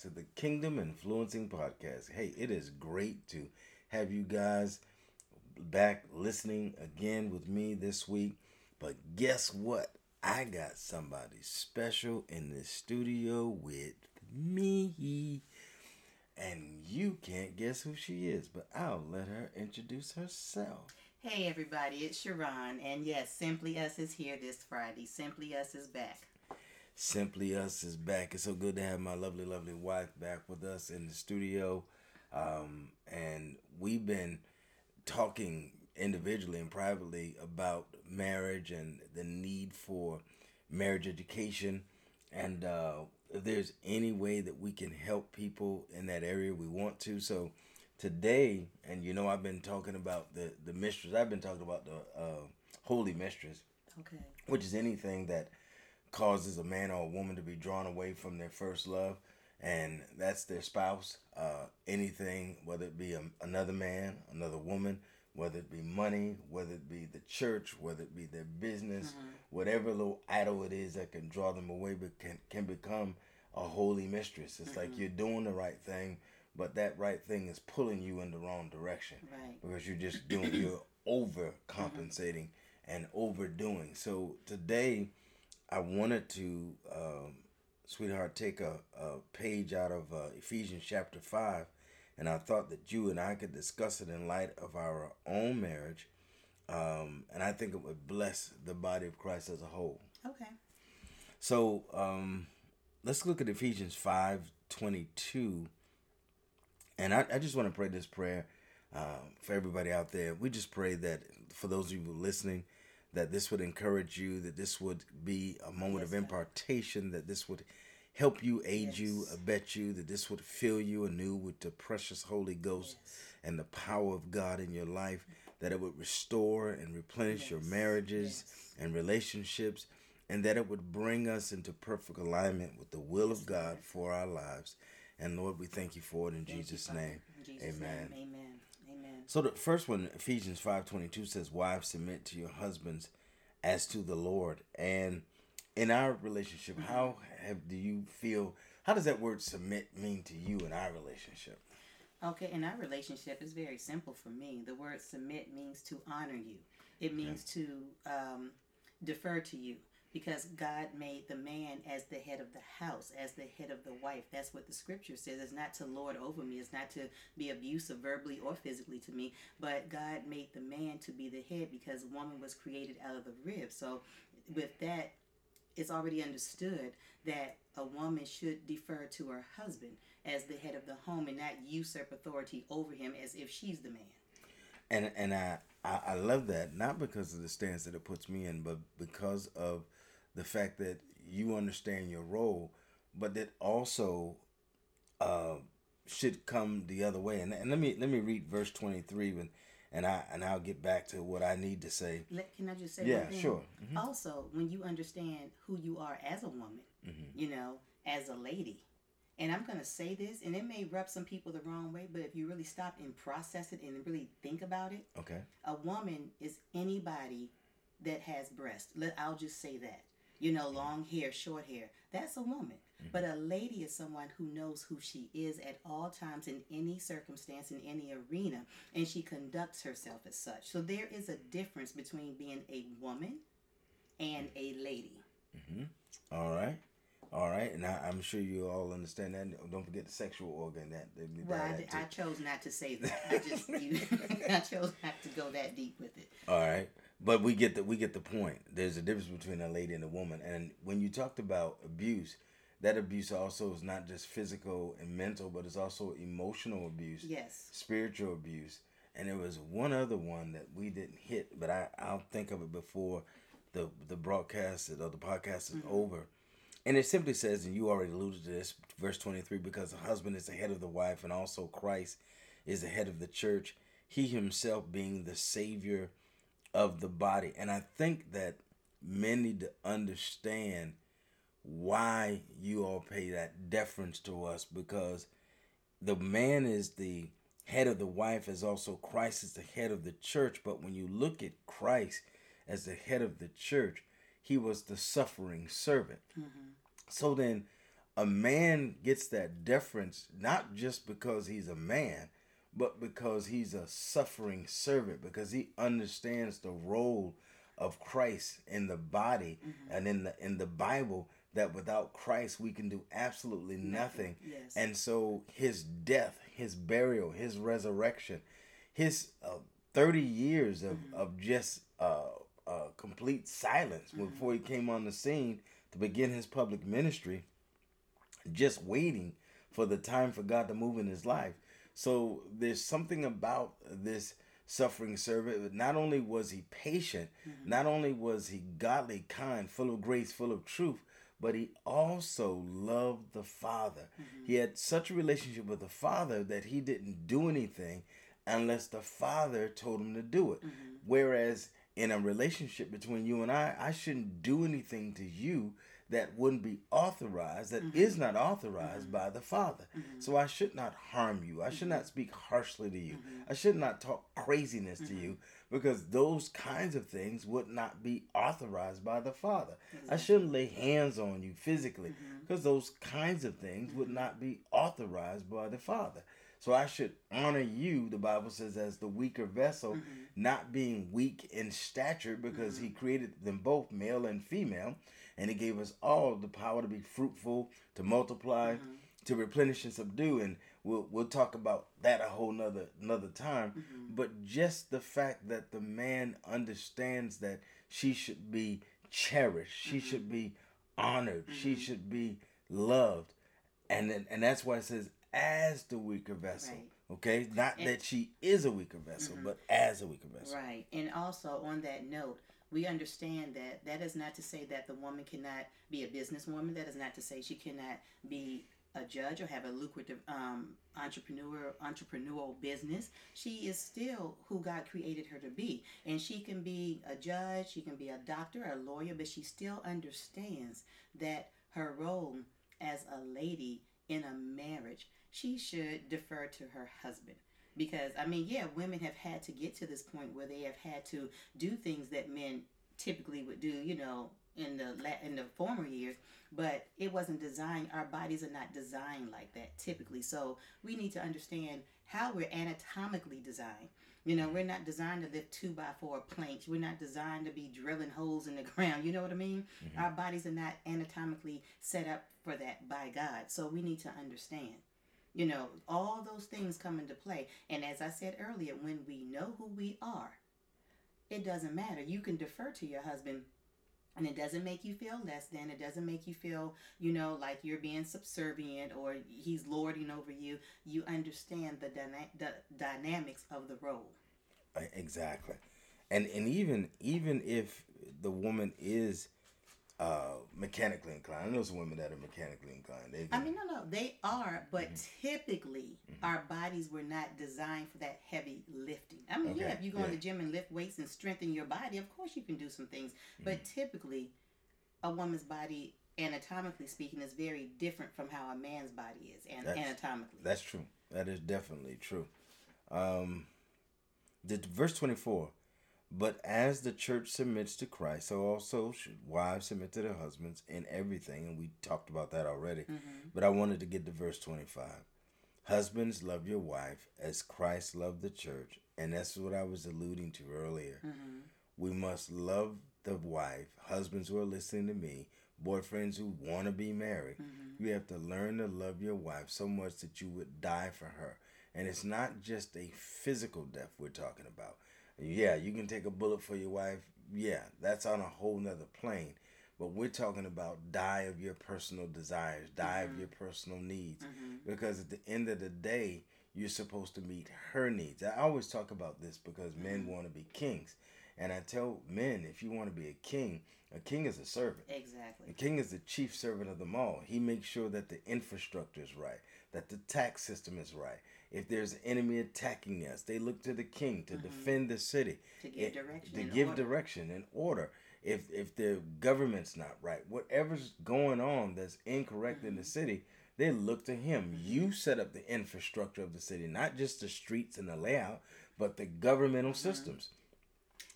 back to the Kingdom Influencing Podcast. Hey, it is great to have you guys back listening again with me this week. But guess what? I got somebody special in the studio with me. And you can't guess who she is, but I'll let her introduce herself. Hey everybody, it's Sharon. And yes, Simply Us is here this Friday. Simply Us is back. Simply Us is back. It's so good to have my lovely, lovely wife back with us in the studio. And we've been talking individually and privately about marriage and the need for marriage education. And if there's any way that we can help people in that area, we want to. So today, and you know I've been talking about the mistress. I've been talking about the holy mistress, okay, which is anything that causes a man or a woman to be drawn away from their first love, and that's their spouse. Anything, whether it be another man, another woman, whether it be money, whether it be the church, whether it be their business, whatever little idol it is that can draw them away, but can become a holy mistress. It's like you're doing the right thing, but that right thing is pulling you in the wrong direction, right? Because you're just doing, you're overcompensating and overdoing. So today, I wanted to, sweetheart, take a page out of Ephesians chapter 5, and I thought that you and I could discuss it in light of our own marriage, and I think it would bless the body of Christ as a whole. Okay. So let's look at Ephesians 5:22, and I just want to pray this prayer for everybody out there. We just pray that for those of you who are listening, that this would encourage you, that this would be a moment of impartation, that this would help you, aid you, abet you, that this would fill you anew with the precious Holy Ghost and the power of God in your life, that it would restore and replenish your marriages and relationships, and that it would bring us into perfect alignment with the will of God for our lives. And Lord, we thank you for it in Jesus' name. Amen. Amen. So the first one, Ephesians 5:22 says, wives, submit to your husbands as to the Lord. And in our relationship, how does that word submit mean to you in our relationship? Okay, in our relationship, it's very simple for me. The word submit means to honor you. It means to defer to you, because God made the man as the head of the house, as the head of the wife. That's what the scripture says. It's not to lord over me. It's not to be abusive verbally or physically to me. But God made the man to be the head, because woman was created out of the rib. So with that, it's already understood that a woman should defer to her husband as the head of the home and not usurp authority over him as if she's the man. And I love that, not because of the stance that it puts me in, but because of the fact that you understand your role, but that also should come the other way. And let me read verse 23, and I'll get back to what I need to say. Can I just say one thing? Yeah, sure. Mm-hmm. Also, when you understand who you are as a woman, as a lady, and I'm going to say this, and it may rub some people the wrong way, but if you really stop and process it and really think about it, okay, a woman is anybody that has breasts. I'll just say that. Long hair, short hair, that's a woman. Mm-hmm. But a lady is someone who knows who she is at all times, in any circumstance, in any arena, and she conducts herself as such. So there is a difference between being a woman and a lady. Mm-hmm. All right. And I'm sure you all understand that. Don't forget the sexual organ. I chose not to say that. I chose not to go that deep with it. All right. But we get the point. There's a difference between a lady and a woman. And when you talked about abuse, that abuse also is not just physical and mental, but it's also emotional abuse. Yes. Spiritual abuse. And there was one other one that we didn't hit, but I'll think of it before the broadcast or the podcast is over. And it simply says, and you already alluded to this, verse 23, because the husband is the head of the wife, and also Christ is the head of the church, he himself being the savior of the body. And I think that men need to understand why you all pay that deference to us, because the man is the head of the wife, as also Christ is the head of the church. But when you look at Christ as the head of the church, he was the suffering servant. Mm-hmm. So then a man gets that deference not just because he's a man, but because he's a suffering servant, because he understands the role of Christ in the body mm-hmm. and in the Bible, that without Christ we can do absolutely nothing. Yes. And so his death, his burial, his resurrection, his 30 years of, mm-hmm. of just complete silence mm-hmm. before he came on the scene to begin his public ministry, just waiting for the time for God to move in his life. So there's something about this suffering servant, but not only was he patient, mm-hmm. not only was he godly, kind, full of grace, full of truth, but he also loved the Father. Mm-hmm. He had such a relationship with the Father that he didn't do anything unless the Father told him to do it. Mm-hmm. Whereas in a relationship between you and I shouldn't do anything to you that wouldn't be authorized, that mm-hmm. is not authorized mm-hmm. by the Father. Mm-hmm. So I should not harm you. I mm-hmm. should not speak harshly to you. Mm-hmm. I should not talk craziness mm-hmm. to you, because those kinds of things would not be authorized by the Father. Exactly. I shouldn't lay hands on you physically, because mm-hmm. those kinds of things mm-hmm. would not be authorized by the Father. So I should honor you, the Bible says, as the weaker vessel, mm-hmm. not being weak in stature, because mm-hmm. he created them both, male and female, and he gave us all the power to be fruitful, to multiply, mm-hmm. to replenish and subdue. And we'll talk about that a whole another time. Mm-hmm. But just the fact that the man understands that she should be cherished, mm-hmm. she should be honored, mm-hmm. she should be loved. And that's why it says, as the weaker vessel, right. Okay? Not and, that she is a weaker vessel, mm-hmm. but as a weaker vessel. Right. And also on that note, we understand that that is not to say that the woman cannot be a businesswoman. That is not to say she cannot be a judge or have a lucrative entrepreneurial business. She is still who God created her to be. And she can be a judge, she can be a doctor, a lawyer, but she still understands that her role as a lady in a marriage, she should defer to her husband. Because, I mean, yeah, women have had to get to this point where they have had to do things that men typically would do, you know, in the former years, but it wasn't designed. Our bodies are not designed like that typically. So we need to understand how we're anatomically designed. You know, we're not designed to lift 2x4 planks. We're not designed to be drilling holes in the ground. You know what I mean? Mm-hmm. Our bodies are not anatomically set up for that by God. So we need to understand, you know, all those things come into play. And as I said earlier, when we know who we are, it doesn't matter. You can defer to your husband, and it doesn't make you feel less than. It doesn't make you feel, you know, like you're being subservient or he's lording over you. You understand the dynamics of the role. Exactly. And even if the woman is mechanically inclined. I know some women that are mechanically inclined. They are, but mm-hmm. typically mm-hmm. our bodies were not designed for that heavy lifting. I mean, okay. Yeah, if you go in the gym and lift weights and strengthen your body, of course you can do some things, mm-hmm. but typically a woman's body, anatomically speaking, is very different from how a man's body is anatomically. That's true. That is definitely true. The verse 24, but as the church submits to Christ, so also should wives submit to their husbands in everything. And we talked about that already. Mm-hmm. But I wanted to get to verse 25. Husbands, love your wife as Christ loved the church. And that's what I was alluding to earlier. Mm-hmm. We must love the wife. Husbands who are listening to me, boyfriends who want to be married. Mm-hmm. You have to learn to love your wife so much that you would die for her. And it's not just a physical death we're talking about. Yeah, you can take a bullet for your wife. Yeah, that's on a whole nother plane. But we're talking about die of your personal desires, die mm-hmm. of your personal needs. Mm-hmm. Because at the end of the day, you're supposed to meet her needs. I always talk about this because mm-hmm. men want to be kings. And I tell men, if you want to be a king is a servant. Exactly. A king is the chief servant of them all. He makes sure that the infrastructure is right, that the tax system is right. If there's an enemy attacking us, they look to the king to mm-hmm. defend the city. To give direction. Direction and order. If the government's not right, whatever's going on that's incorrect mm-hmm. in the city, they look to him. Mm-hmm. You set up the infrastructure of the city, not just the streets and the layout, but the governmental mm-hmm. systems.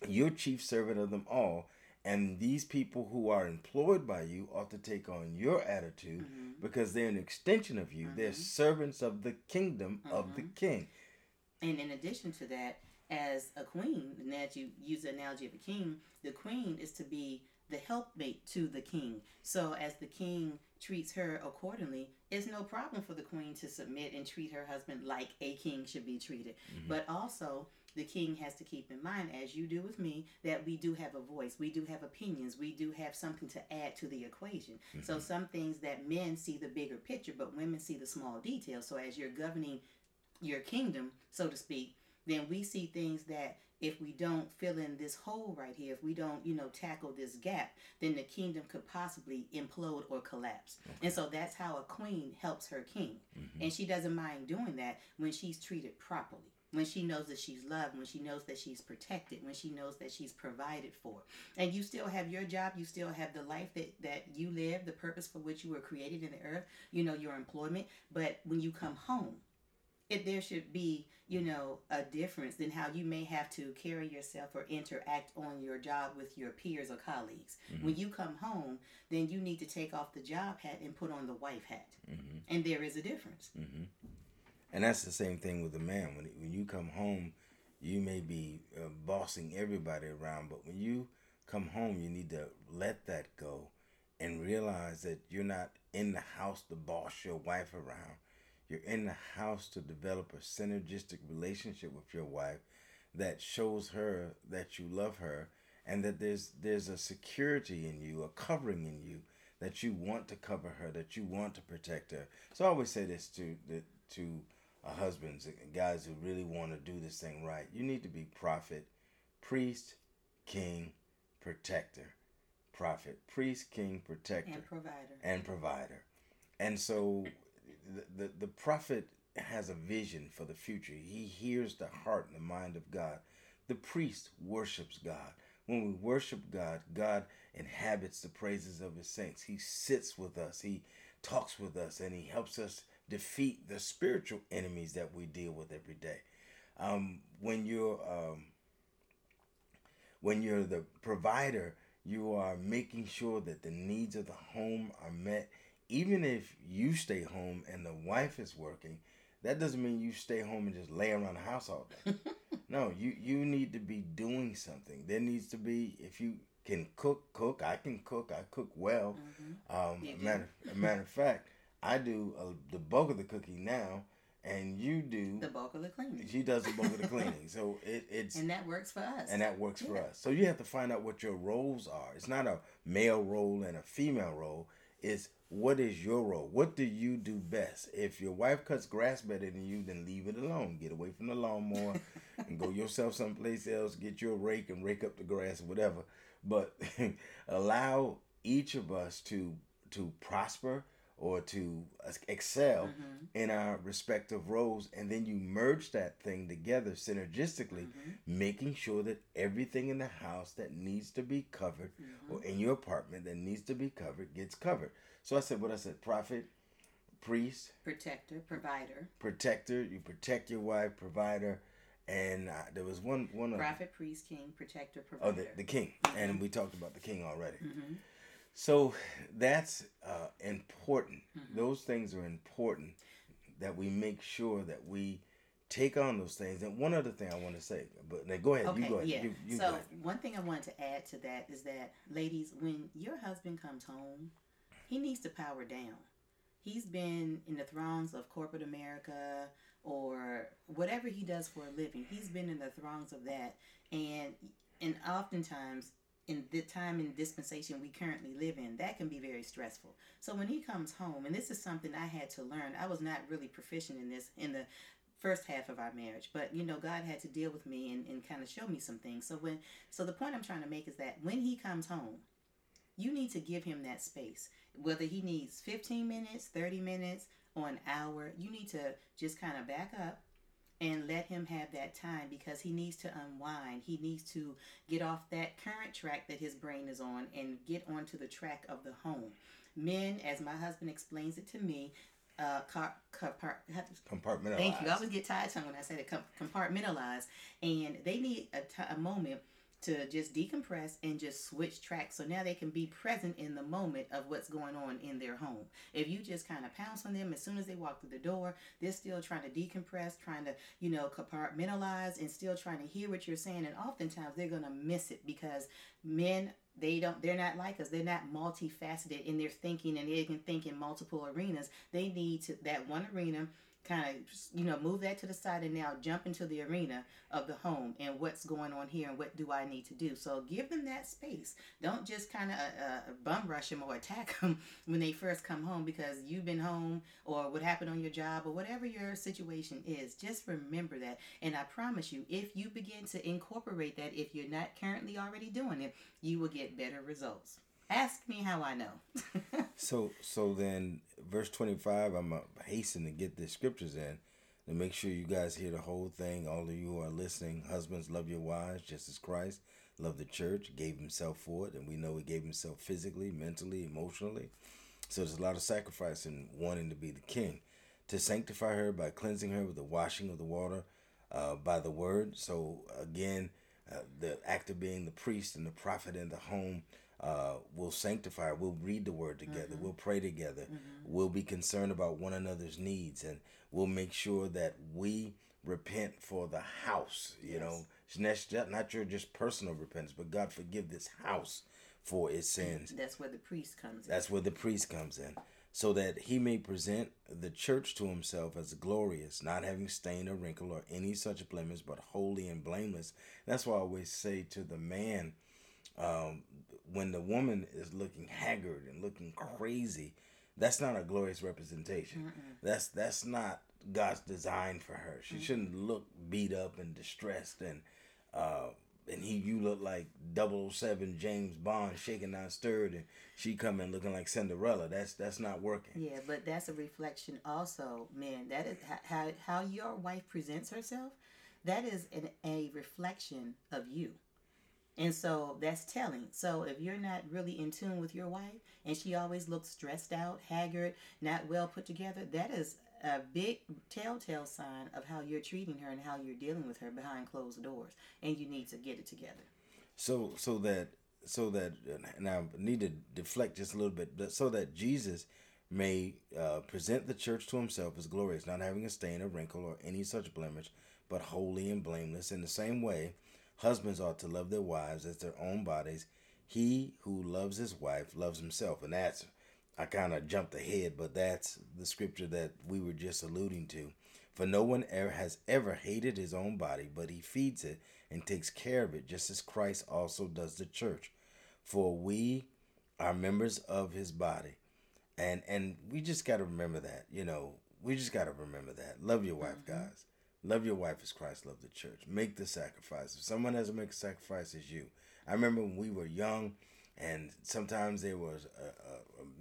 You're chief servant of them all. And these people who are employed by you ought to take on your attitude mm-hmm. because they're an extension of you. Mm-hmm. They're servants of the kingdom mm-hmm. of the king. And in addition to that, as a queen, and as you use the analogy of a king, the queen is to be the helpmate to the king. So as the king treats her accordingly, it's no problem for the queen to submit and treat her husband like a king should be treated. Mm-hmm. But also, the king has to keep in mind, as you do with me, that we do have a voice. We do have opinions. We do have something to add to the equation. Mm-hmm. So some things that men see the bigger picture, but women see the small details. So as you're governing your kingdom, so to speak, then we see things that if we don't fill in this hole right here, if we don't, tackle this gap, then the kingdom could possibly implode or collapse. Okay. And so that's how a queen helps her king. Mm-hmm. And she doesn't mind doing that when she's treated properly. When she knows that she's loved, when she knows that she's protected, when she knows that she's provided for. And you still have your job, you still have the life that you live, the purpose for which you were created in the earth, your employment. But when you come home, there should be, a difference in how you may have to carry yourself or interact on your job with your peers or colleagues. Mm-hmm. When you come home, then you need to take off the job hat and put on the wife hat. Mm-hmm. And there is a difference. Mm-hmm. And that's the same thing with a man. When you come home, you may be bossing everybody around, but when you come home, you need to let that go and realize that you're not in the house to boss your wife around. You're in the house to develop a synergistic relationship with your wife that shows her that you love her and that there's a security in you, a covering in you, that you want to cover her, that you want to protect her. So I always say this to husbands and guys who really want to do this thing right. You need to be prophet, priest, king, protector. Prophet, priest, king, protector. And provider. And so the prophet has a vision for the future. He hears the heart and the mind of God. The priest worships God. When we worship God, God inhabits the praises of his saints. He sits with us. He talks with us, and he helps us defeat the spiritual enemies that we deal with every day. When you're the provider, you are making sure that the needs of the home are met. Even if you stay home and the wife is working, that doesn't mean you stay home and just lay around the house all day. No, you need to be doing something. There needs to be, if you can cook. I can cook. I cook well. Mm-hmm. Matter of fact, I do the bulk of the cooking now, and you do the bulk of the cleaning. She does the bulk of the cleaning. So it's and that works for us. So you have to find out what your roles are. It's not a male role and a female role. It's what is your role? What do you do best? If your wife cuts grass better than you, then leave it alone. Get away from the lawnmower and go yourself someplace else. Get your rake and rake up the grass, whatever. But allow each of us to prosper or to excel mm-hmm. in our respective roles, and then you merge that thing together synergistically, mm-hmm. making sure that everything in the house that needs to be covered mm-hmm. or in your apartment that needs to be covered gets covered. So I said what I said: prophet, priest, protector, provider. Protector, you protect your wife, provider, and there was one prophet, priest, king, protector, provider. Oh, the king. Mm-hmm. And we talked about the king already. Mm-hmm. So that's important. Mm-hmm. Those things are important that we make sure that we take on those things. And one other thing I want to say, but now go ahead. Okay, you go ahead. Yeah. You so go ahead. One thing I wanted to add to that is that, ladies, when your husband comes home, he needs to power down. He's been in the throngs of corporate America or whatever he does for a living. He's been in the throngs of that. And oftentimes, in the time and dispensation we currently live in, that can be very stressful. So when he comes home, and this is something I had to learn, I was not really proficient in this in the first half of our marriage, but God had to deal with me and kind of show me some things. So the point I'm trying to make is that when he comes home, you need to give him that space. Whether he needs 15 minutes, 30 minutes, or an hour, you need to just kind of back up and let him have that time, because he needs to unwind. He needs to get off that current track that his brain is on and get onto the track of the home. Men, as my husband explains it to me, compartmentalize. Thank you. I always get tired when I say that, compartmentalize. And they need a moment to just decompress and just switch tracks. So now they can be present in the moment of what's going on in their home. If you just kind of pounce on them as soon as they walk through the door, they're still trying to decompress, trying to, you know, compartmentalize and still trying to hear what you're saying. And oftentimes they're going to miss it because men, they're not like us. They're not multifaceted in their thinking, and they can think in multiple arenas. They need to, that one arena, kind of, you know, move that to the side and now jump into the arena of the home and what's going on here and what do I need to do. So give them that space. Don't just kind of bum rush them or attack them when they first come home because you've been home or what happened on your job or whatever your situation is. Just remember that. And I promise you, if you begin to incorporate that, if you're not currently already doing it, you will get better results. Ask me how I know. So then verse 25, I'm hasten to get the scriptures in to make sure you guys hear the whole thing. All of you who are listening, husbands, love your wives just as Christ loved the church, gave himself for it. And we know he gave himself physically, mentally, emotionally. So there's a lot of sacrifice in wanting to be the king, to sanctify her by cleansing her with the washing of the water by the word. So again, the act of being the priest and the prophet in the home, we'll sanctify, we'll read the word together, we'll pray together, we'll be concerned about one another's needs, and we'll make sure that we repent for the house, you know, it's not your just personal repentance, but God forgive this house for its sins. That's where the priest comes in. So that he may present the church to himself as glorious, not having stain or wrinkle or any such blemish, but holy and blameless. That's why I always say to the man, when the woman is looking haggard and looking crazy, that's not a glorious representation. That's not God's design for her. She shouldn't look beat up and distressed and you look like 007 James Bond, shaken not stirred, and she come in looking like Cinderella. That's not working. Yeah, but that's a reflection also, man. That is how your wife presents herself. That is a reflection of you. And so that's telling. So if you're not really in tune with your wife and she always looks stressed out, haggard, not well put together, that is a big telltale sign of how you're treating her and how you're dealing with her behind closed doors. And you need to get it together. So that, and I need to deflect just a little bit, but so that Jesus may present the church to himself as glorious, not having a stain or wrinkle or any such blemish, but holy and blameless. In the same way, husbands ought to love their wives as their own bodies. He who loves his wife loves himself. And that's, I kind of jumped ahead, but that's the scripture that we were just alluding to. For no one has ever hated his own body, but he feeds it and takes care of it, just as Christ also does the church. For we are members of his body. And we just got to remember that, Love your wife, guys. Love your wife as Christ loved the church. Make the sacrifice. If someone hasn't made a sacrifice, it's you. I remember when we were young and sometimes there was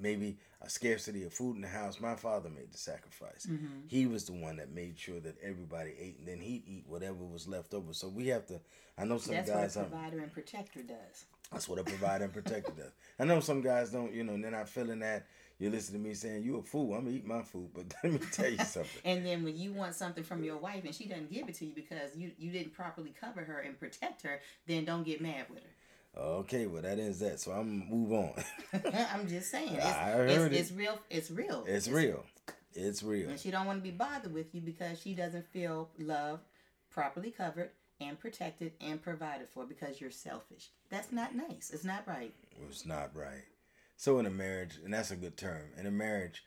maybe a scarcity of food in the house. My father made the sacrifice. He was the one that made sure that everybody ate, and then he'd eat whatever was left over. So we have to, I know some guys... That's what a provider and protector does. That's what a provider and protector does. I know some guys don't, they're not feeling that. You listen to me saying, you a fool. I'm going to eat my food. But let me tell you something. And then when you want something from your wife and she doesn't give it to you because you didn't properly cover her and protect her, then don't get mad with her. Okay, well, that ends that. So I'm going to move on. I'm just saying. It's real. And she don't want to be bothered with you because she doesn't feel loved, properly covered, and protected, and provided for because you're selfish. That's not nice. It's not right. It's not right. So in a marriage, and that's a good term, in a marriage,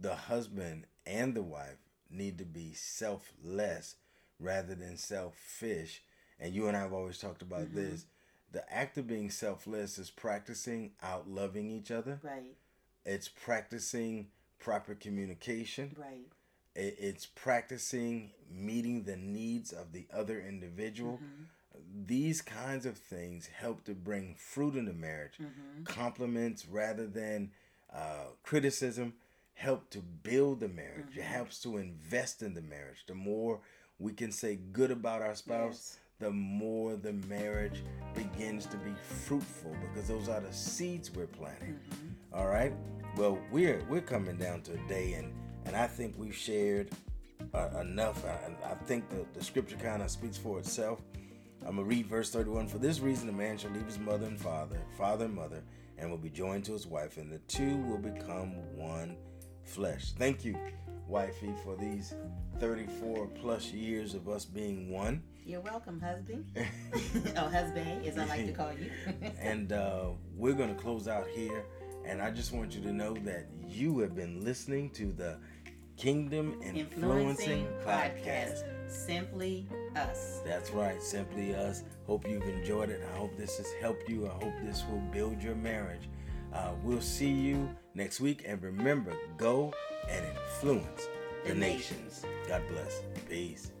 the husband and the wife need to be selfless rather than selfish. And you and I have always talked about this. The act of being selfless is practicing out-loving each other. Right. It's practicing proper communication. Right. It's practicing meeting the needs of the other individual. These kinds of things help to bring fruit into marriage. Compliments rather than criticism help to build the marriage. It helps to invest in the marriage. The more we can say good about our spouse, the more the marriage begins to be fruitful because those are the seeds we're planting. All right? Well, we're coming down to a day, and I think we've shared enough. I think the scripture kind of speaks for itself. I'm going to read verse 31. For this reason, a man shall leave his mother and father and mother, and will be joined to his wife, and the two will become one flesh. Thank you, wifey, for these 34 plus years of us being one. You're welcome, husband. Oh, husband, as I like to call you. And we're going to close out here. And I just want you to know that you have been listening to the Kingdom Influencing Podcast. Simply us. That's right, simply us. Hope you've enjoyed it. I hope this has helped you. I hope this will build your marriage. We'll see you next week. And remember, go and influence the nations. God bless. Peace.